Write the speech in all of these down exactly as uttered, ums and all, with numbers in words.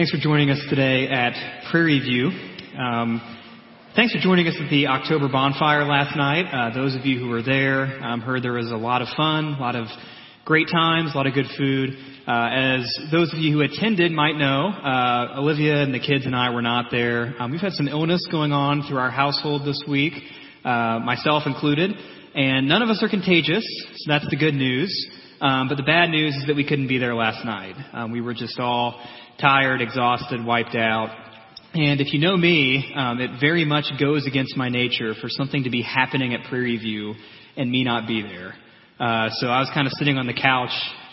Thanks for joining us today at Prairie View. Um, thanks for joining us at the October bonfire last night. Uh, those of you who were there, um, heard there was a lot of fun, a lot of great times, a lot of good food. Uh, as those of you who attended might know, uh, Olivia and the kids and I were not there. Um, we've had some illness going on through our household this week, uh, myself included, and none of us are contagious, so that's the good news. Um, but the bad news is that we couldn't be there last night. Um, we were just all tired, exhausted, wiped out. And if you know me, um, it very much goes against my nature for something to be happening at Prairie View and me not be there. Uh, so I was kind of sitting on the couch,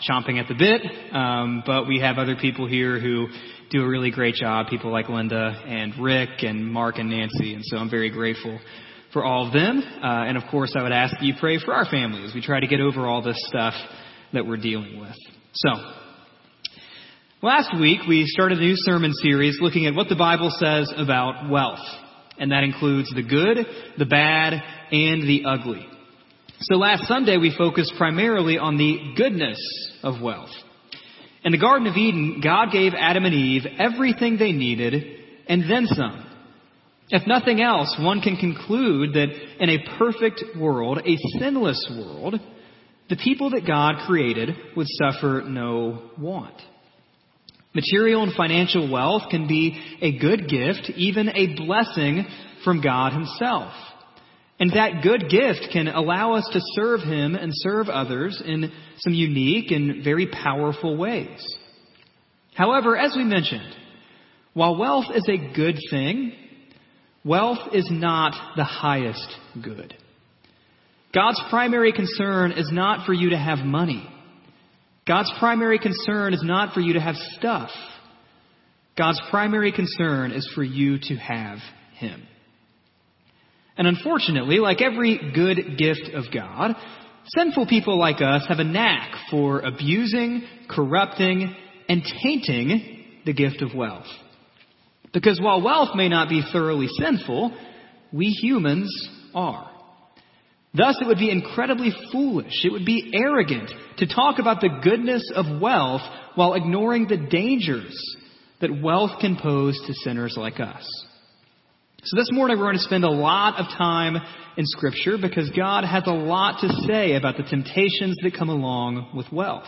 chomping at the bit, um, but we have other people here who do a really great job, people like Linda and Rick and Mark and Nancy, and so I'm very grateful for all of them. Uh, and of course, I would ask that you pray for our families. We try to get over all this stuff that we're dealing with. So, last week, we started a new sermon series looking at what the Bible says about wealth. And that includes the good, the bad, and the ugly. So last Sunday, we focused primarily on the goodness of wealth. In the Garden of Eden, God gave Adam and Eve everything they needed, and then some. If nothing else, one can conclude that in a perfect world, a sinless world, the people that God created would suffer no want. Material and financial wealth can be a good gift, even a blessing from God himself. And that good gift can allow us to serve him and serve others in some unique and very powerful ways. However, as we mentioned, while wealth is a good thing, wealth is not the highest good. God's primary concern is not for you to have money. God's primary concern is not for you to have stuff. God's primary concern is for you to have him. And unfortunately, like every good gift of God, sinful people like us have a knack for abusing, corrupting, and tainting the gift of wealth. Because while wealth may not be thoroughly sinful, we humans are. Thus, it would be incredibly foolish, it would be arrogant to talk about the goodness of wealth while ignoring the dangers that wealth can pose to sinners like us. So this morning, we're going to spend a lot of time in Scripture because God has a lot to say about the temptations that come along with wealth.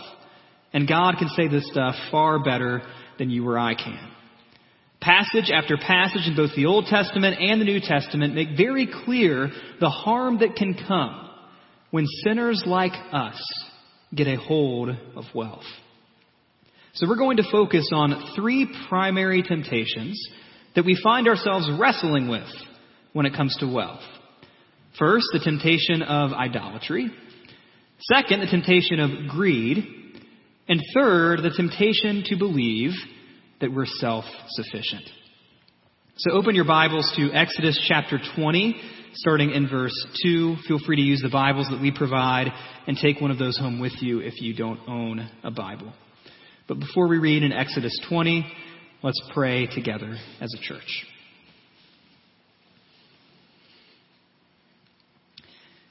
And God can say this stuff far better than you or I can. Passage after passage in both the Old Testament and the New Testament make very clear the harm that can come when sinners like us get a hold of wealth. So we're going to focus on three primary temptations that we find ourselves wrestling with when it comes to wealth. First, the temptation of idolatry. Second, the temptation of greed. And third, the temptation to believe that we're self-sufficient. So open your Bibles to Exodus chapter twenty, starting in verse two. Feel free to use the Bibles that we provide and take one of those home with you if you don't own a Bible. But before we read in Exodus twenty, let's pray together as a church.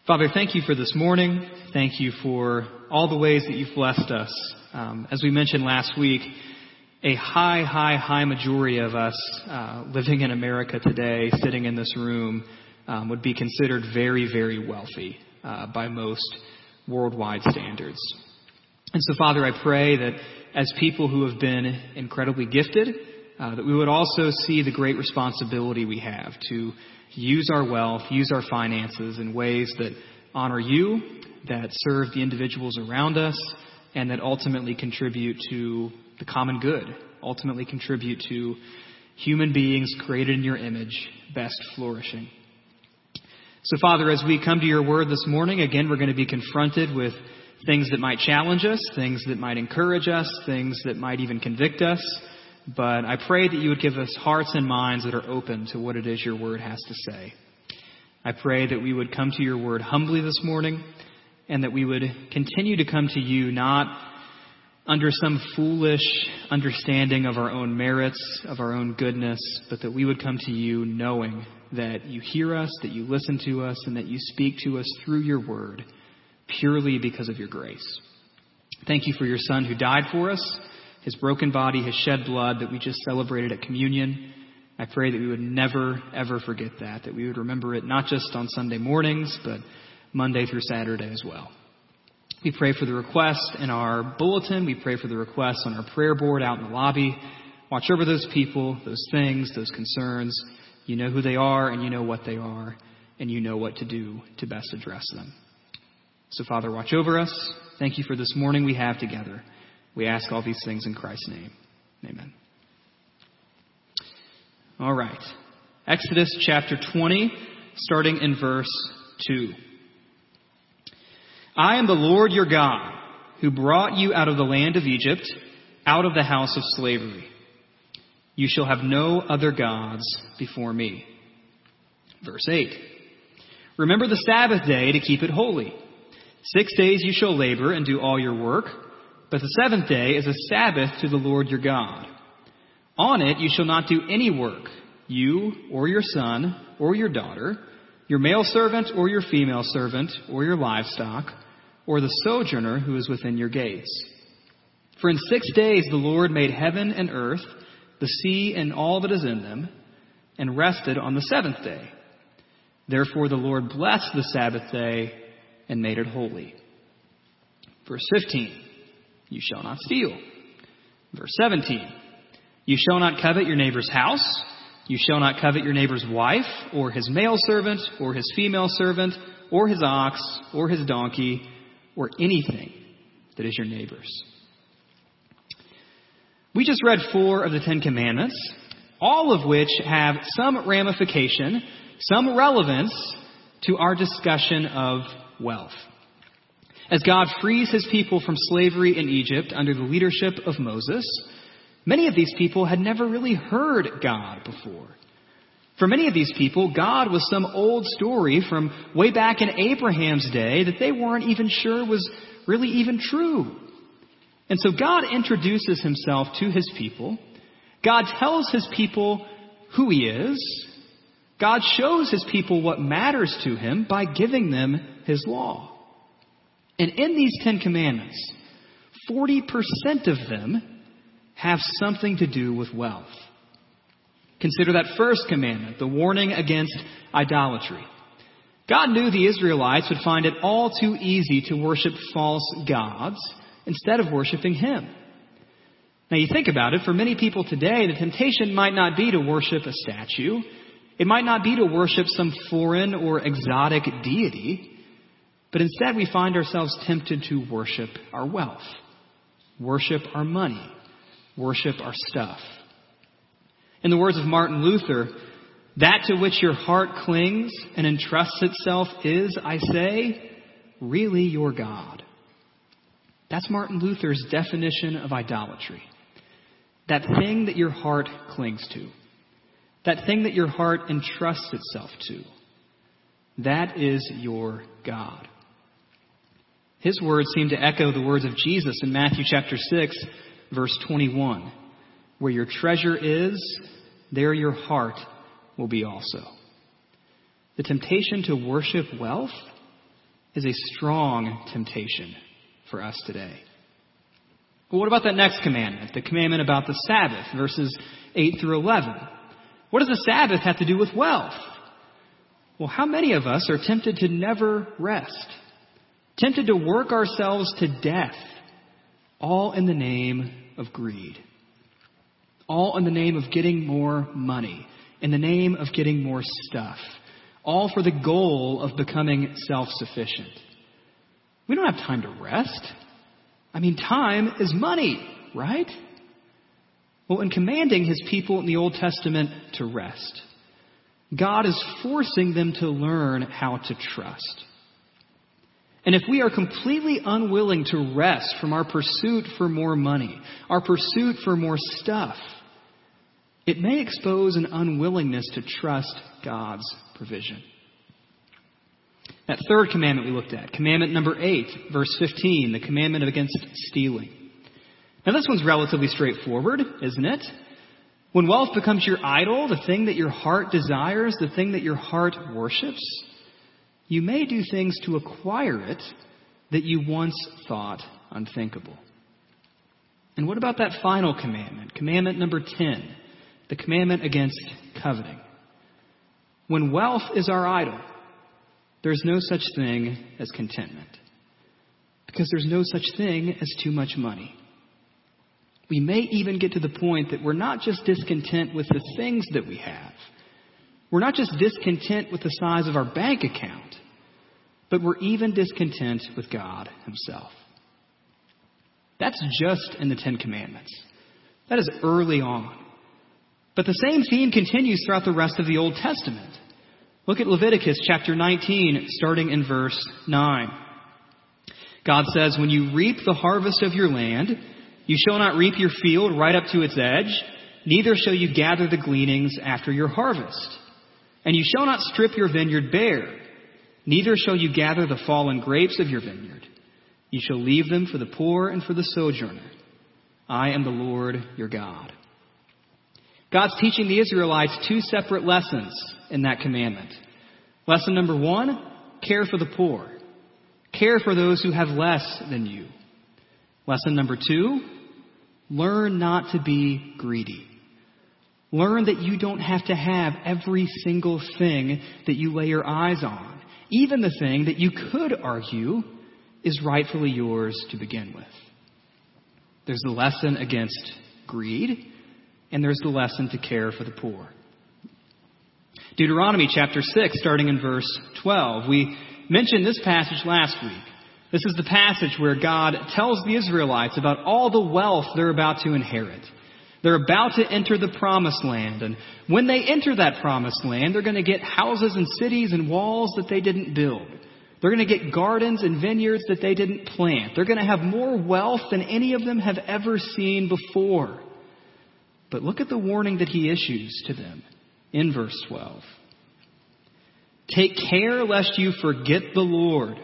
Father, thank you for this morning. Thank you for all the ways that you've blessed us. Um, as we mentioned last week, a high, high, high majority of us uh, living in America today, sitting in this room, um, would be considered very, very wealthy uh, by most worldwide standards. And so, Father, I pray that as people who have been incredibly gifted, uh, that we would also see the great responsibility we have to use our wealth, use our finances in ways that honor you, that serve the individuals around us, and that ultimately contribute to the common good, ultimately contribute to human beings created in your image, best flourishing. So, Father, as we come to your word this morning, again, we're going to be confronted with things that might challenge us, things that might encourage us, things that might even convict us. But I pray that you would give us hearts and minds that are open to what it is your word has to say. I pray that we would come to your word humbly this morning and that we would continue to come to you not under some foolish understanding of our own merits, of our own goodness, but that we would come to you knowing that you hear us, that you listen to us, and that you speak to us through your word, purely because of your grace. Thank you for your Son who died for us, his broken body, his shed blood that we just celebrated at communion. I pray that we would never, ever forget that, that we would remember it not just on Sunday mornings, but Monday through Saturday as well. We pray for the request in our bulletin. We pray for the requests on our prayer board out in the lobby. Watch over those people, those things, those concerns. You know who they are, and you know what they are, and you know what to do to best address them. So, Father, watch over us. Thank you for this morning we have together. We ask all these things in Christ's name. Amen. All right. Exodus chapter twenty, starting in verse two. I am the Lord your God, who brought you out of the land of Egypt, out of the house of slavery. You shall have no other gods before me. Verse eight. Remember the Sabbath day to keep it holy. Six days you shall labor and do all your work, but the seventh day is a Sabbath to the Lord your God. On it you shall not do any work, you or your son or your daughter, your male servant or your female servant or your livestock, or the sojourner who is within your gates. For in six days the Lord made heaven and earth, the sea and all that is in them, and rested on the seventh day. Therefore the Lord blessed the Sabbath day and made it holy. Verse fifteen, you shall not steal. Verse seventeen, you shall not covet your neighbor's house. You shall not covet your neighbor's wife, or his male servant, or his female servant, or his ox, or his donkey, or anything that is your neighbor's. We just read four of the Ten Commandments, all of which have some ramification, some relevance to our discussion of wealth. As God frees his people from slavery in Egypt under the leadership of Moses, many of these people had never really heard God before. For many of these people, God was some old story from way back in Abraham's day that they weren't even sure was really even true. And so God introduces himself to his people. God tells his people who he is. God shows his people what matters to him by giving them his law. And in these Ten Commandments, forty percent of them have something to do with wealth. Consider that first commandment, the warning against idolatry. God knew the Israelites would find it all too easy to worship false gods instead of worshiping him. Now you think about it, for many people today, the temptation might not be to worship a statue. It might not be to worship some foreign or exotic deity. But instead we find ourselves tempted to worship our wealth, worship our money, worship our stuff. In the words of Martin Luther, that to which your heart clings and entrusts itself is, I say, really your God. That's Martin Luther's definition of idolatry. That thing that your heart clings to. That thing that your heart entrusts itself to. That is your God. His words seem to echo the words of Jesus in Matthew chapter six, verse twenty-one. Where your treasure is, there your heart will be also. The temptation to worship wealth is a strong temptation for us today. But what about that next commandment, the commandment about the Sabbath, verses eight through eleven? What does the Sabbath have to do with wealth? Well, how many of us are tempted to never rest, tempted to work ourselves to death, all in the name of greed, all in the name of getting more money, in the name of getting more stuff, all for the goal of becoming self-sufficient? We don't have time to rest. I mean, time is money, right? Well, in commanding his people in the Old Testament to rest, God is forcing them to learn how to trust. And if we are completely unwilling to rest from our pursuit for more money, our pursuit for more stuff, it may expose an unwillingness to trust God's provision. That third commandment we looked at, commandment number eight, verse fifteen, the commandment against stealing. Now this one's relatively straightforward, isn't it? When wealth becomes your idol, the thing that your heart desires, the thing that your heart worships, you may do things to acquire it that you once thought unthinkable. And what about that final commandment, commandment number ten, the commandment against coveting? When wealth is our idol, there's no such thing as contentment, because there's no such thing as too much money. We may even get to the point that we're not just discontent with the things that we have. We're not just discontent with the size of our bank account, but we're even discontent with God himself. That's just in the Ten Commandments. That is early on. But the same theme continues throughout the rest of the Old Testament. Look at Leviticus chapter nineteen, starting in verse nine. God says, "When you reap the harvest of your land, you shall not reap your field right up to its edge, neither shall you gather the gleanings after your harvest. And you shall not strip your vineyard bare, neither shall you gather the fallen grapes of your vineyard. You shall leave them for the poor and for the sojourner. I am the Lord your God." God's teaching the Israelites two separate lessons in that commandment. Lesson number one, care for the poor. Care for those who have less than you. Lesson number two, learn not to be greedy. Learn that you don't have to have every single thing that you lay your eyes on, even the thing that you could argue is rightfully yours to begin with. There's the lesson against greed, and there's the lesson to care for the poor. Deuteronomy chapter six, starting in verse twelve. We mentioned this passage last week. This is the passage where God tells the Israelites about all the wealth they're about to inherit. They're about to enter the promised land, and when they enter that promised land, they're going to get houses and cities and walls that they didn't build. They're going to get gardens and vineyards that they didn't plant. They're going to have more wealth than any of them have ever seen before. But look at the warning that he issues to them in verse twelve. "Take care lest you forget the Lord,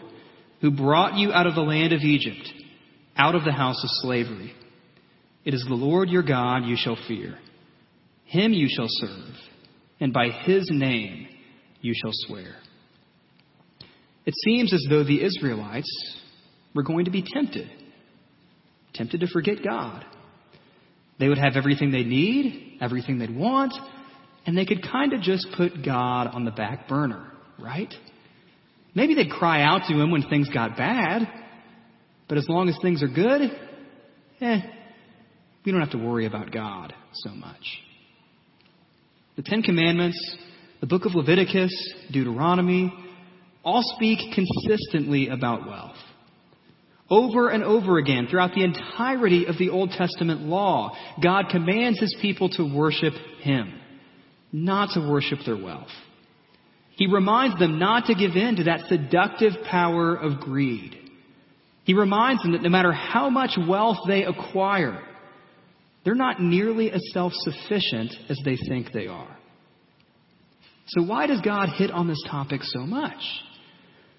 who brought you out of the land of Egypt, out of the house of slavery. It is the Lord your God you shall fear. Him you shall serve, and by his name you shall swear." It seems as though the Israelites were going to be tempted, tempted to forget God. They would have everything they need, everything they'd want, and they could kind of just put God on the back burner, right? Maybe they'd cry out to him when things got bad, but as long as things are good, eh, we don't have to worry about God so much. The Ten Commandments, the book of Leviticus, Deuteronomy, all speak consistently about wealth. Over and over again, throughout the entirety of the Old Testament law, God commands his people to worship him, not to worship their wealth. He reminds them not to give in to that seductive power of greed. He reminds them that no matter how much wealth they acquire, they're not nearly as self-sufficient as they think they are. So why does God hit on this topic so much?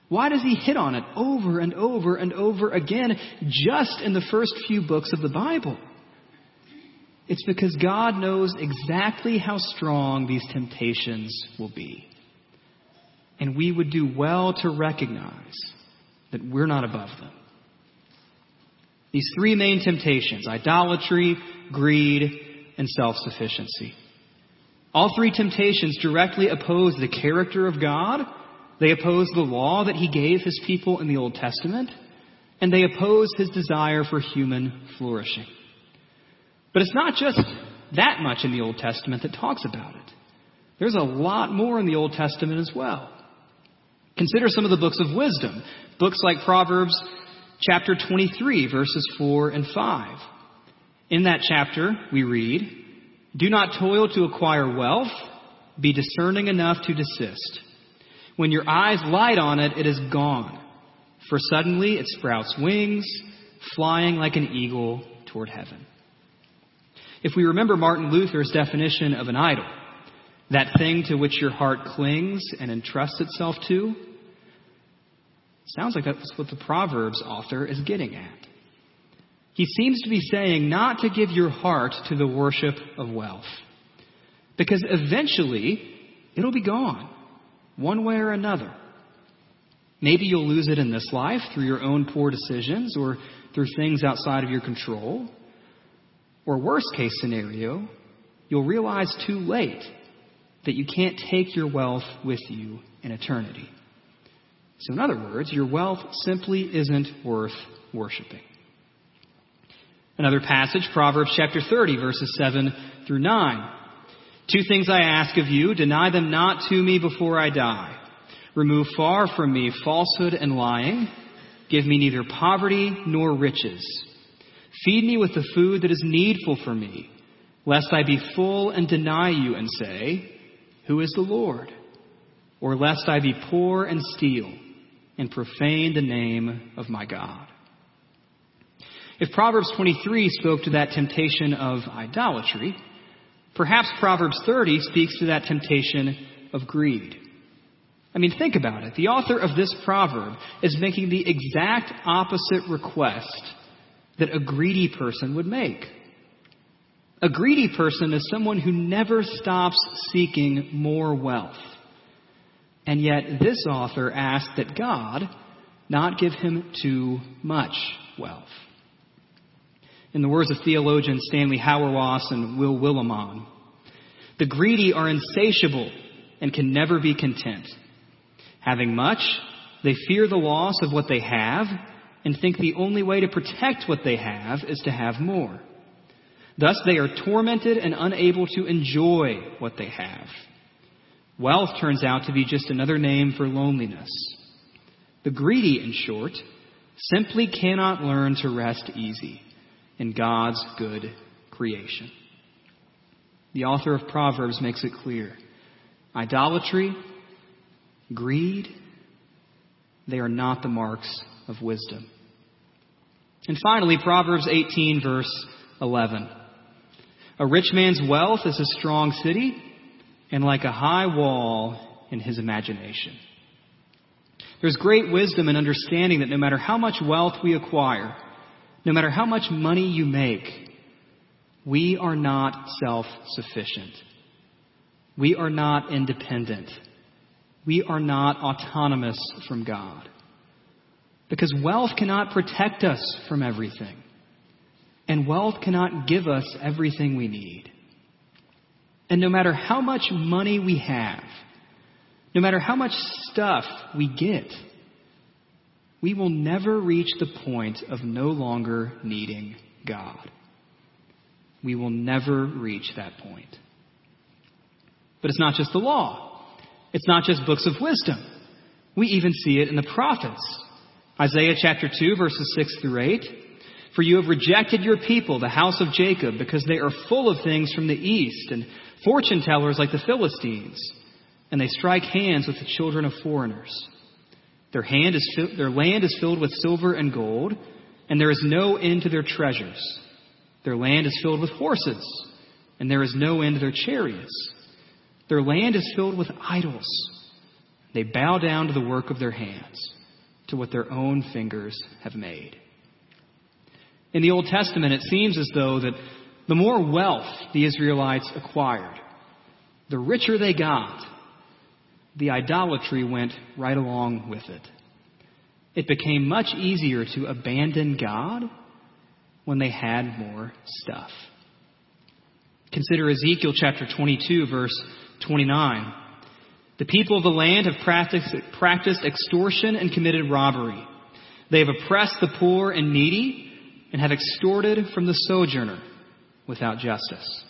Why does he hit on it over and over and over again just in the first few books of the Bible? It's because God knows exactly how strong these temptations will be. And we would do well to recognize that we're not above them. These three main temptations, idolatry, greed, and self-sufficiency. All three temptations directly oppose the character of God. They oppose the law that he gave his people in the Old Testament, and they oppose his desire for human flourishing. But it's not just that much in the Old Testament that talks about it. There's a lot more in the Old Testament as well. Consider some of the books of wisdom, books like Proverbs chapter twenty-three, verses four and five. In that chapter, we read, "Do not toil to acquire wealth. Be discerning enough to desist. When your eyes light on it, it is gone. For suddenly it sprouts wings, flying like an eagle toward heaven." If we remember Martin Luther's definition of an idol, that thing to which your heart clings and entrusts itself to, sounds like that's what the Proverbs author is getting at. He seems to be saying not to give your heart to the worship of wealth, because eventually it'll be gone one way or another. Maybe you'll lose it in this life through your own poor decisions or through things outside of your control. Or worst case scenario, you'll realize too late that you can't take your wealth with you in eternity. So in other words, your wealth simply isn't worth worshiping. Another passage, Proverbs chapter thirty, verses seven through nine. Two things I ask of you, deny them not to me before I die. Remove far from me falsehood and lying. Give me neither poverty nor riches. Feed me with the food that is needful for me, lest I be full and deny you and say, who is the Lord? Or lest I be poor and steal and profane the name of my God. If Proverbs twenty-three spoke to that temptation of idolatry, perhaps Proverbs thirty speaks to that temptation of greed. I mean, think about it. The author of this proverb is making the exact opposite request that a greedy person would make. A greedy person is someone who never stops seeking more wealth. And yet this author asked that God not give him too much wealth. In the words of theologians Stanley Hauerwas and Will Willimon, the greedy are insatiable and can never be content. Having much, they fear the loss of what they have and think the only way to protect what they have is to have more. Thus, they are tormented and unable to enjoy what they have. Wealth turns out to be just another name for loneliness. The greedy, in short, simply cannot learn to rest easy in God's good creation. The author of Proverbs makes it clear. Idolatry, greed, they are not the marks of wisdom. And finally, Proverbs eighteen, verse eleven. A rich man's wealth is a strong city, and like a high wall in his imagination. There's great wisdom in understanding that no matter how much wealth we acquire, no matter how much money you make, we are not self-sufficient. We are not independent. We are not autonomous from God. Because wealth cannot protect us from everything. And wealth cannot give us everything we need. And no matter how much money we have, no matter how much stuff we get, we will never reach the point of no longer needing God. We will never reach that point. But it's not just the law. It's not just books of wisdom. We even see it in the prophets. Isaiah chapter two, verses six through eight. For you have rejected your people, the house of Jacob, because they are full of things from the east, and fortune tellers like the Philistines, and they strike hands with the children of foreigners. Their hand is fi- their land is filled with silver and gold, and there is no end to their treasures. Their land is filled with horses, and there is no end to their chariots. Their land is filled with idols. They bow down to the work of their hands, to what their own fingers have made. In the Old Testament, it seems as though that the more wealth the Israelites acquired, the richer they got, the idolatry went right along with it. It became much easier to abandon God when they had more stuff. Consider Ezekiel chapter twenty-two, verse twenty-nine. The people of the land have practiced, practiced extortion and committed robbery. They have oppressed the poor and needy, and have extorted from the sojourner without justice.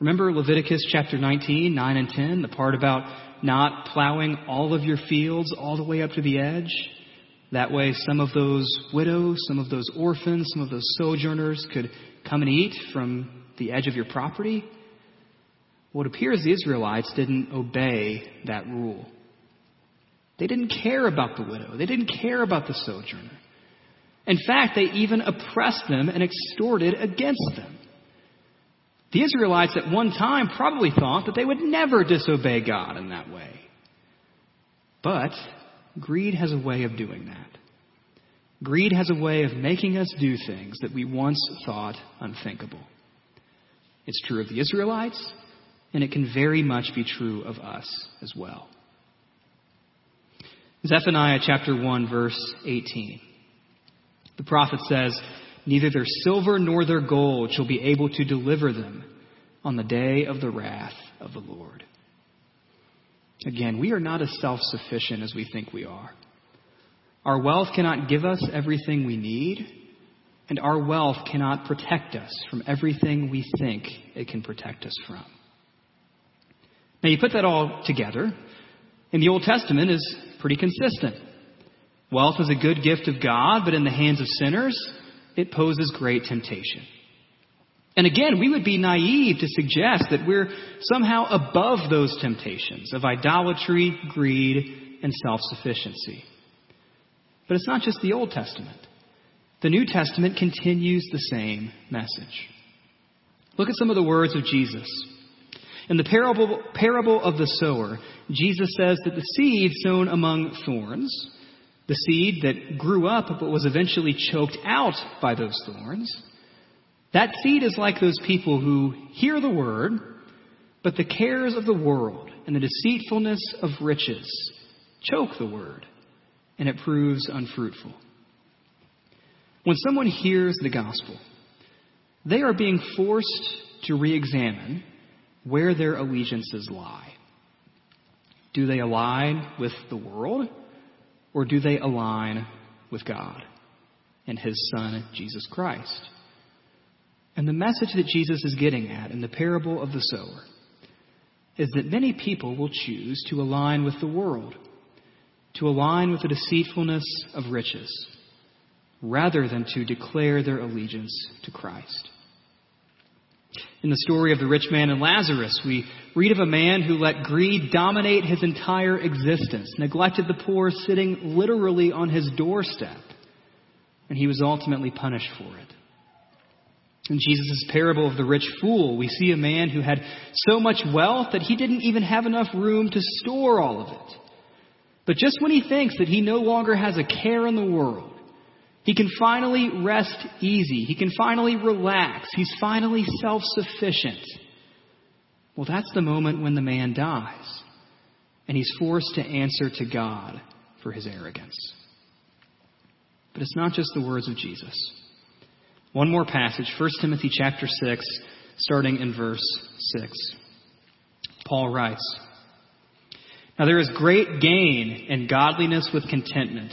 Remember Leviticus chapter nineteen, nine and ten, the part about not plowing all of your fields all the way up to the edge? That way some of those widows, some of those orphans, some of those sojourners could come and eat from the edge of your property? Well, it appears the Israelites didn't obey that rule. They didn't care about the widow. They didn't care about the sojourner. In fact, they even oppressed them and extorted against them. The Israelites at one time probably thought that they would never disobey God in that way. But greed has a way of doing that. Greed has a way of making us do things that we once thought unthinkable. It's true of the Israelites, and it can very much be true of us as well. Zephaniah chapter one, verse eighteen. The prophet says, Neither their silver nor their gold shall be able to deliver them on the day of the wrath of the Lord. Again, we are not as self-sufficient as we think we are. Our wealth cannot give us everything we need, and our wealth cannot protect us from everything we think it can protect us from. Now, you put that all together, and the Old Testament is pretty consistent. Wealth is a good gift of God, but in the hands of sinners, it poses great temptation. And again, we would be naive to suggest that we're somehow above those temptations of idolatry, greed, and self-sufficiency. But it's not just the Old Testament. The New Testament continues the same message. Look at some of the words of Jesus. In the parable, parable of the sower, Jesus says that the seed sown among thorns, the seed that grew up but was eventually choked out by those thorns, that seed is like those people who hear the word, but the cares of the world and the deceitfulness of riches choke the word, and it proves unfruitful. When someone hears the gospel, they are being forced to re-examine where their allegiances lie. Do they align with the world, or do they align with God and his Son, Jesus Christ? And the message that Jesus is getting at in the parable of the sower is that many people will choose to align with the world, to align with the deceitfulness of riches, rather than to declare their allegiance to Christ. In the story of the rich man and Lazarus, we read of a man who let greed dominate his entire existence, neglected the poor, sitting literally on his doorstep, and he was ultimately punished for it. In Jesus' parable of the rich fool, we see a man who had so much wealth that he didn't even have enough room to store all of it. But just when he thinks that he no longer has a care in the world, he can finally rest easy. He can finally relax. He's finally self-sufficient. Well, that's the moment when the man dies, and he's forced to answer to God for his arrogance. But it's not just the words of Jesus. One more passage, First Timothy chapter six, starting in verse six. Paul writes, "Now there is great gain in godliness with contentment,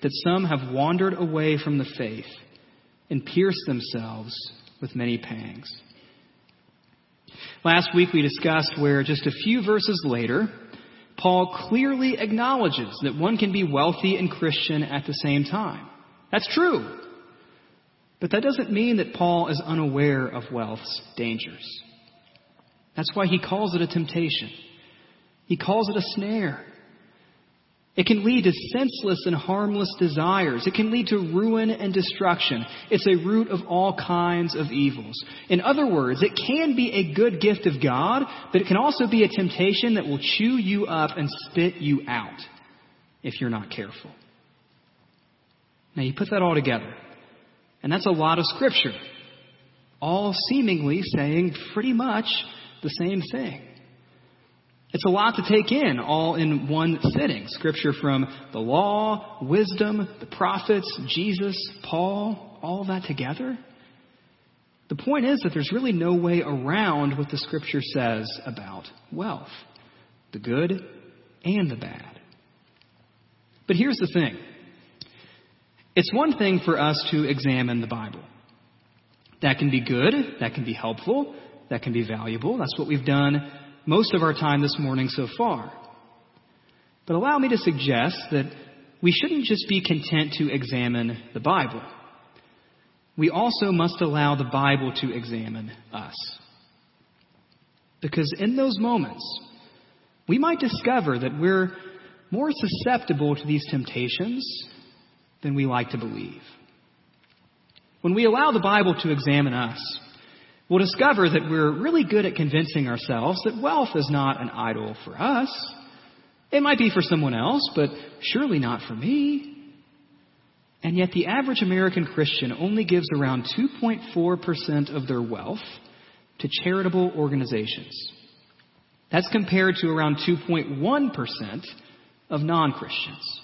that some have wandered away from the faith and pierced themselves with many pangs." Last week we discussed where just a few verses later, Paul clearly acknowledges that one can be wealthy and Christian at the same time. That's true. But that doesn't mean that Paul is unaware of wealth's dangers. That's why he calls it a temptation. He calls it a snare. It can lead to senseless and harmless desires. It can lead to ruin and destruction. It's a root of all kinds of evils. In other words, it can be a good gift of God, but it can also be a temptation that will chew you up and spit you out if you're not careful. Now, you put that all together, and that's a lot of scripture, all seemingly saying pretty much the same thing. It's a lot to take in, all in one sitting. Scripture from the law, wisdom, the prophets, Jesus, Paul, all that together. The point is that there's really no way around what the scripture says about wealth, the good and the bad. But here's the thing. It's one thing for us to examine the Bible. That can be good. That can be helpful. That can be valuable. That's what we've done most of our time this morning so far. But allow me to suggest that we shouldn't just be content to examine the Bible. We also must allow the Bible to examine us. Because in those moments, we might discover that we're more susceptible to these temptations than we like to believe. When we allow the Bible to examine us, we'll discover that we're really good at convincing ourselves that wealth is not an idol for us. It might be for someone else, but surely not for me. And yet the average American Christian only gives around two point four percent of their wealth to charitable organizations. That's compared to around two point one percent of non-Christians.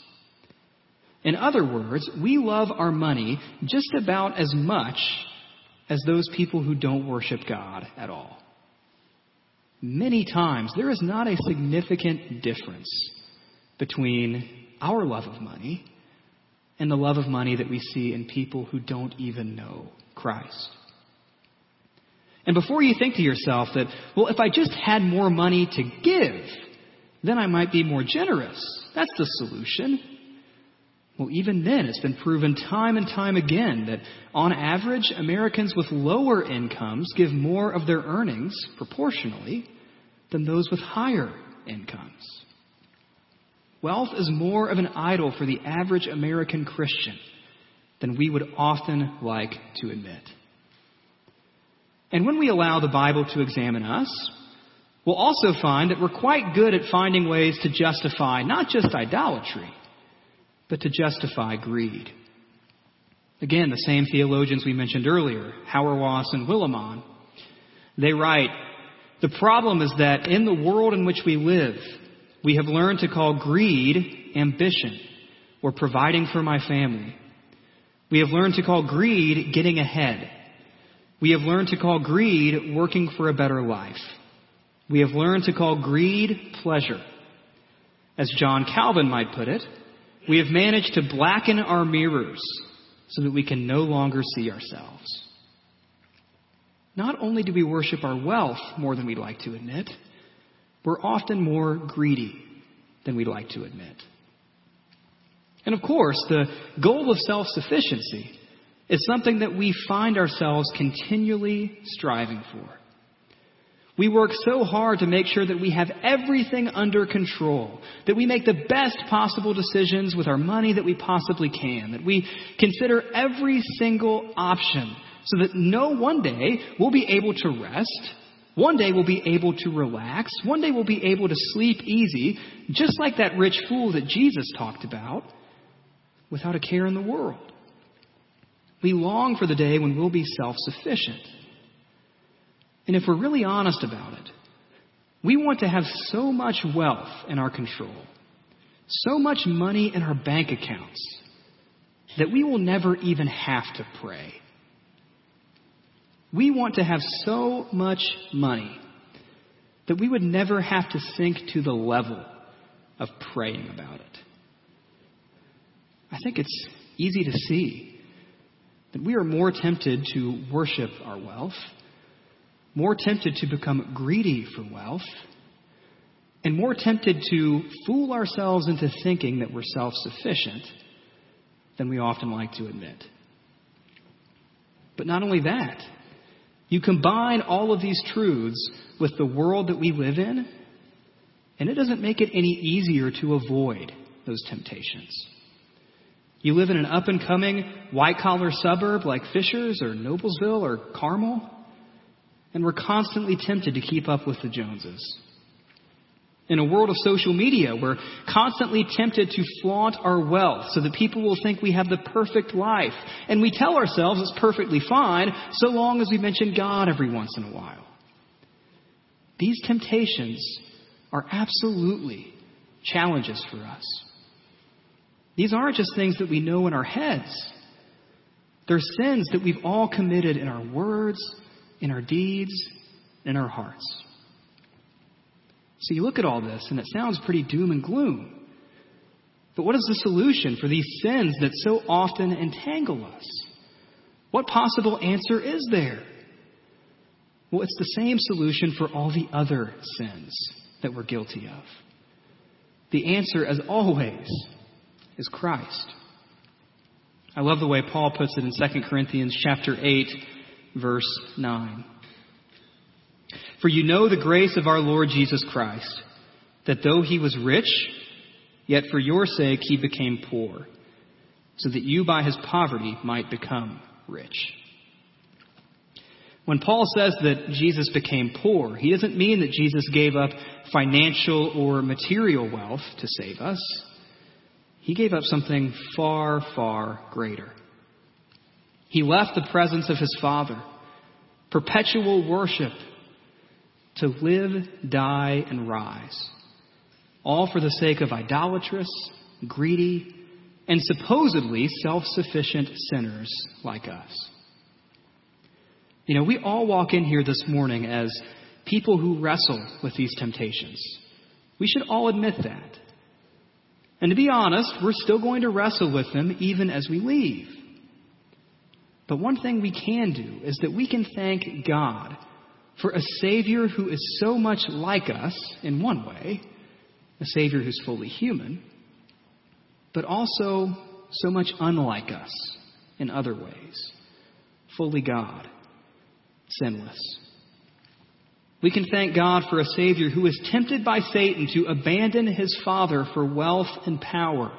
In other words, we love our money just about as much as those people who don't worship God at all. Many times, there is not a significant difference between our love of money and the love of money that we see in people who don't even know Christ. And before you think to yourself that, well, if I just had more money to give, then I might be more generous. That's the solution. Well, even then, it's been proven time and time again that on average, Americans with lower incomes give more of their earnings proportionally than those with higher incomes. Wealth is more of an idol for the average American Christian than we would often like to admit. And when we allow the Bible to examine us, we'll also find that we're quite good at finding ways to justify not just idolatry, but to justify greed. Again, the same theologians we mentioned earlier, Hauerwas and Willimon, they write, "The problem is that in the world in which we live, we have learned to call greed ambition, or providing for my family. We have learned to call greed getting ahead. We have learned to call greed working for a better life. We have learned to call greed pleasure. As John Calvin might put it, we have managed to blacken our mirrors so that we can no longer see ourselves." Not only do we worship our wealth more than we'd like to admit, we're often more greedy than we'd like to admit. And of course, the goal of self-sufficiency is something that we find ourselves continually striving for. We work so hard to make sure that we have everything under control, that we make the best possible decisions with our money that we possibly can, that we consider every single option so that no one day we'll be able to rest, one day we'll be able to relax, one day we'll be able to sleep easy, just like that rich fool that Jesus talked about, without a care in the world. We long for the day when we'll be self-sufficient. And if we're really honest about it, we want to have so much wealth in our control, so much money in our bank accounts, that we will never even have to pray. We want to have so much money that we would never have to sink to the level of praying about it. I think it's easy to see that we are more tempted to worship our wealth, more tempted to become greedy for wealth, and more tempted to fool ourselves into thinking that we're self-sufficient than we often like to admit. But not only that, you combine all of these truths with the world that we live in, and it doesn't make it any easier to avoid those temptations. You live in an up-and-coming white-collar suburb like Fishers or Noblesville or Carmel, and we're constantly tempted to keep up with the Joneses. In a world of social media, we're constantly tempted to flaunt our wealth so that people will think we have the perfect life, and we tell ourselves it's perfectly fine so long as we mention God every once in a while. These temptations are absolutely challenges for us. These aren't just things that we know in our heads. They're sins that we've all committed in our words, in our deeds, in our hearts. So you look at all this, and it sounds pretty doom and gloom. But what is the solution for these sins that so often entangle us? What possible answer is there? Well, it's the same solution for all the other sins that we're guilty of. The answer, as always, is Christ. I love the way Paul puts it in Second Corinthians chapter eight, verse nine. "For you know the grace of our Lord Jesus Christ, that though he was rich, yet for your sake he became poor, so that you by his poverty might become rich. When Paul says that Jesus became poor, he doesn't mean that Jesus gave up financial or material wealth to save us. He gave up something far, far greater. He left the presence of his Father, perpetual worship, to live, die, and rise, all for the sake of idolatrous, greedy, and supposedly self-sufficient sinners like us. You know, we all walk in here this morning as people who wrestle with these temptations. We should all admit that. And to be honest, we're still going to wrestle with them even as we leave. But one thing we can do is that we can thank God for a Savior who is so much like us in one way, a Savior who's fully human, but also so much unlike us in other ways, fully God, sinless. We can thank God for a Savior who was tempted by Satan to abandon his Father for wealth and power,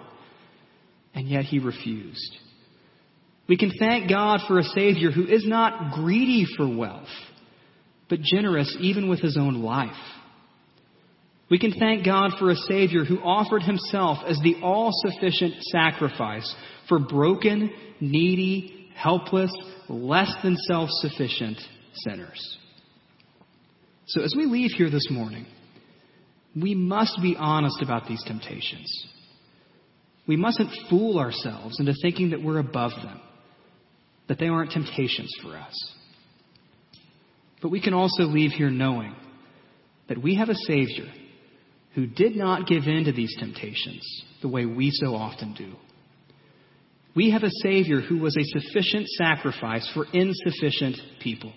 and yet he refused. We can thank God for a Savior who is not greedy for wealth, but generous even with his own life. We can thank God for a Savior who offered himself as the all-sufficient sacrifice for broken, needy, helpless, less than self-sufficient sinners. So as we leave here this morning, we must be honest about these temptations. We mustn't fool ourselves into thinking that we're above them, that they aren't temptations for us. But we can also leave here knowing that we have a Savior who did not give in to these temptations the way we so often do. We have a Savior who was a sufficient sacrifice for insufficient people.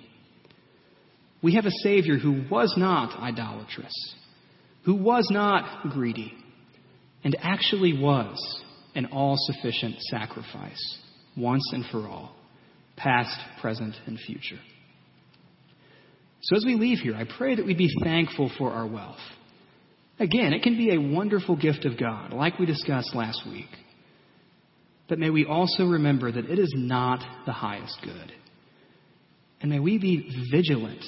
We have a Savior who was not idolatrous, who was not greedy, and actually was an all-sufficient sacrifice, once and for all, past, present, and future. So as we leave here, I pray that we'd be thankful for our wealth. Again, it can be a wonderful gift of God, like we discussed last week. But may we also remember that it is not the highest good. And may we be vigilant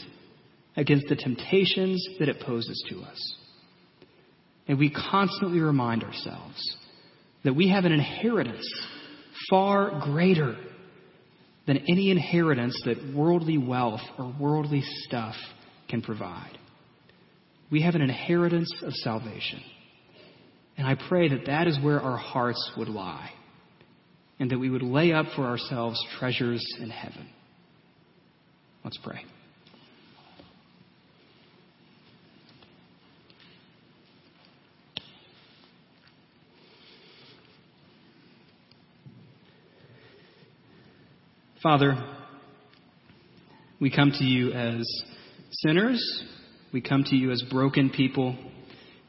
against the temptations that it poses to us. May we constantly remind ourselves that we have an inheritance far greater than any inheritance that worldly wealth or worldly stuff can provide. We have an inheritance of salvation. And I pray that that is where our hearts would lie, and that we would lay up for ourselves treasures in heaven. Let's pray. Father, we come to you as sinners. We come to you as broken people,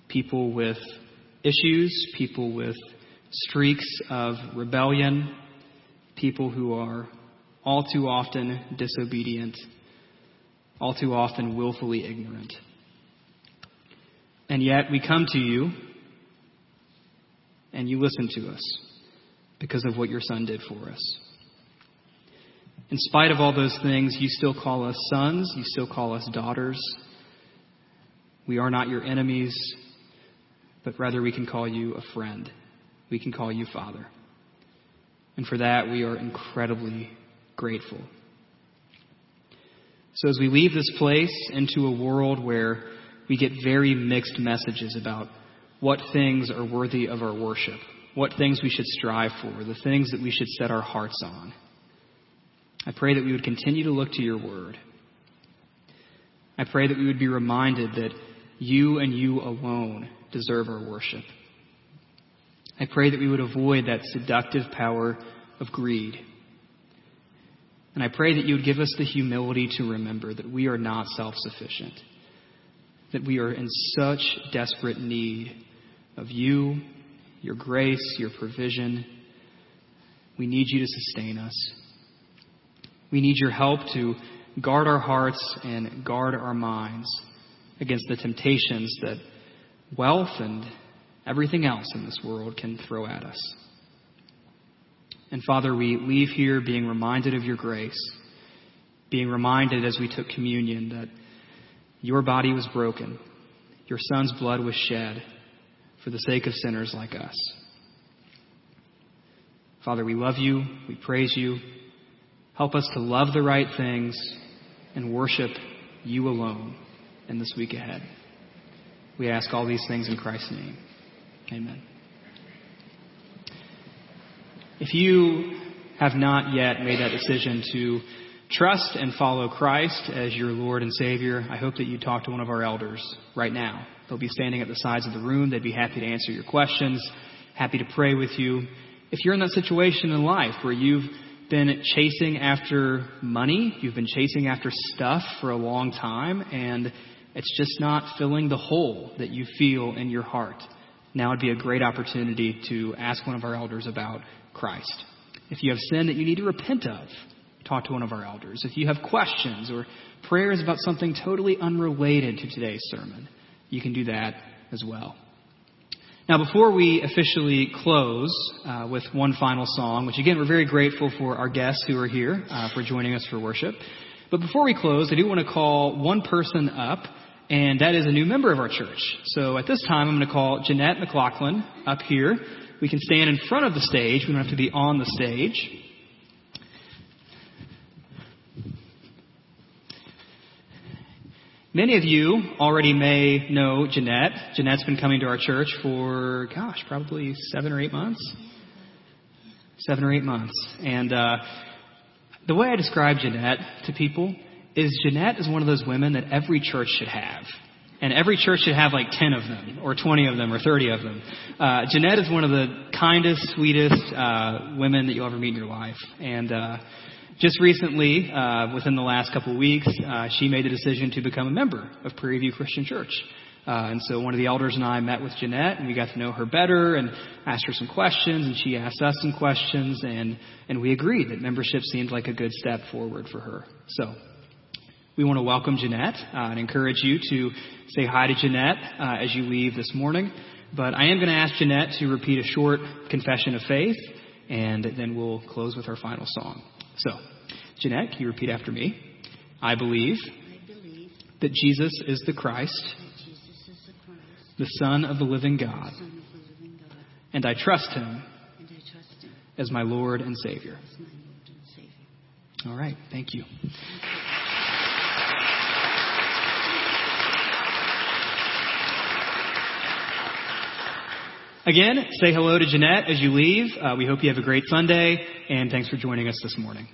people with issues, people with streaks of rebellion, people who are all too often disobedient, all too often willfully ignorant. And yet we come to you and you listen to us because of what your Son did for us. In spite of all those things, you still call us sons. You still call us daughters. We are not your enemies, but rather we can call you a friend. We can call you Father. And for that, we are incredibly grateful. So as we leave this place into a world where we get very mixed messages about what things are worthy of our worship, what things we should strive for, the things that we should set our hearts on, I pray that we would continue to look to your word. I pray that we would be reminded that you and you alone deserve our worship. I pray that we would avoid that seductive power of greed. And I pray that you would give us the humility to remember that we are not self-sufficient, that we are in such desperate need of you, your grace, your provision. We need you to sustain us. We need your help to guard our hearts and guard our minds against the temptations that wealth and everything else in this world can throw at us. And Father, we leave here being reminded of your grace, being reminded as we took communion that your body was broken, your son's blood was shed for the sake of sinners like us. Father, we love you, we praise you. Help us to love the right things and worship you alone in this week ahead. We ask all these things in Christ's name. Amen. If you have not yet made that decision to trust and follow Christ as your Lord and Savior, I hope that you talk to one of our elders right now. They'll be standing at the sides of the room. They'd be happy to answer your questions, happy to pray with you. If you're in that situation in life where you've been chasing after money, you've been chasing after stuff for a long time, and it's just not filling the hole that you feel in your heart, now would be a great opportunity to ask one of our elders about Christ. If you have sin that you need to repent of, talk to one of our elders. If you have questions or prayers about something totally unrelated to today's sermon, you can do that as well. Now, before we officially close uh, with one final song, which again, we're very grateful for our guests who are here uh, for joining us for worship. But before we close, I do want to call one person up, and that is a new member of our church. So at this time, I'm going to call Jeanette McLaughlin up here. We can stand in front of the stage. We don't have to be on the stage. Many of you already may know Jeanette. Jeanette's been coming to our church for, gosh, probably seven or eight months. Seven or eight months. And uh, the way I describe Jeanette to people is Jeanette is one of those women that every church should have. And every church should have like ten of them, or twenty of them, or thirty of them. Uh, Jeanette is one of the kindest, sweetest uh, women that you'll ever meet in your life. And uh, just recently, uh, within the last couple of weeks, uh, she made the decision to become a member of Prairie View Christian Church. Uh, and so one of the elders and I met with Jeanette, and we got to know her better and asked her some questions, and she asked us some questions, and, and we agreed that membership seemed like a good step forward for her. So we want to welcome Jeanette uh, and encourage you to say hi to Jeanette uh, as you leave this morning. But I am going to ask Jeanette to repeat a short confession of faith, and then we'll close with our final song. So, Jeanette, can you repeat after me? I believe, I believe that Jesus is the Christ, Jesus is the, Christ the, Son the Son of the living God, and I trust him, and I trust him as my Lord and Savior. As my Lord and Savior. All right. Thank you. Thank you. Again, say hello to Jeanette as you leave. Uh, we hope you have a great Sunday, and thanks for joining us this morning.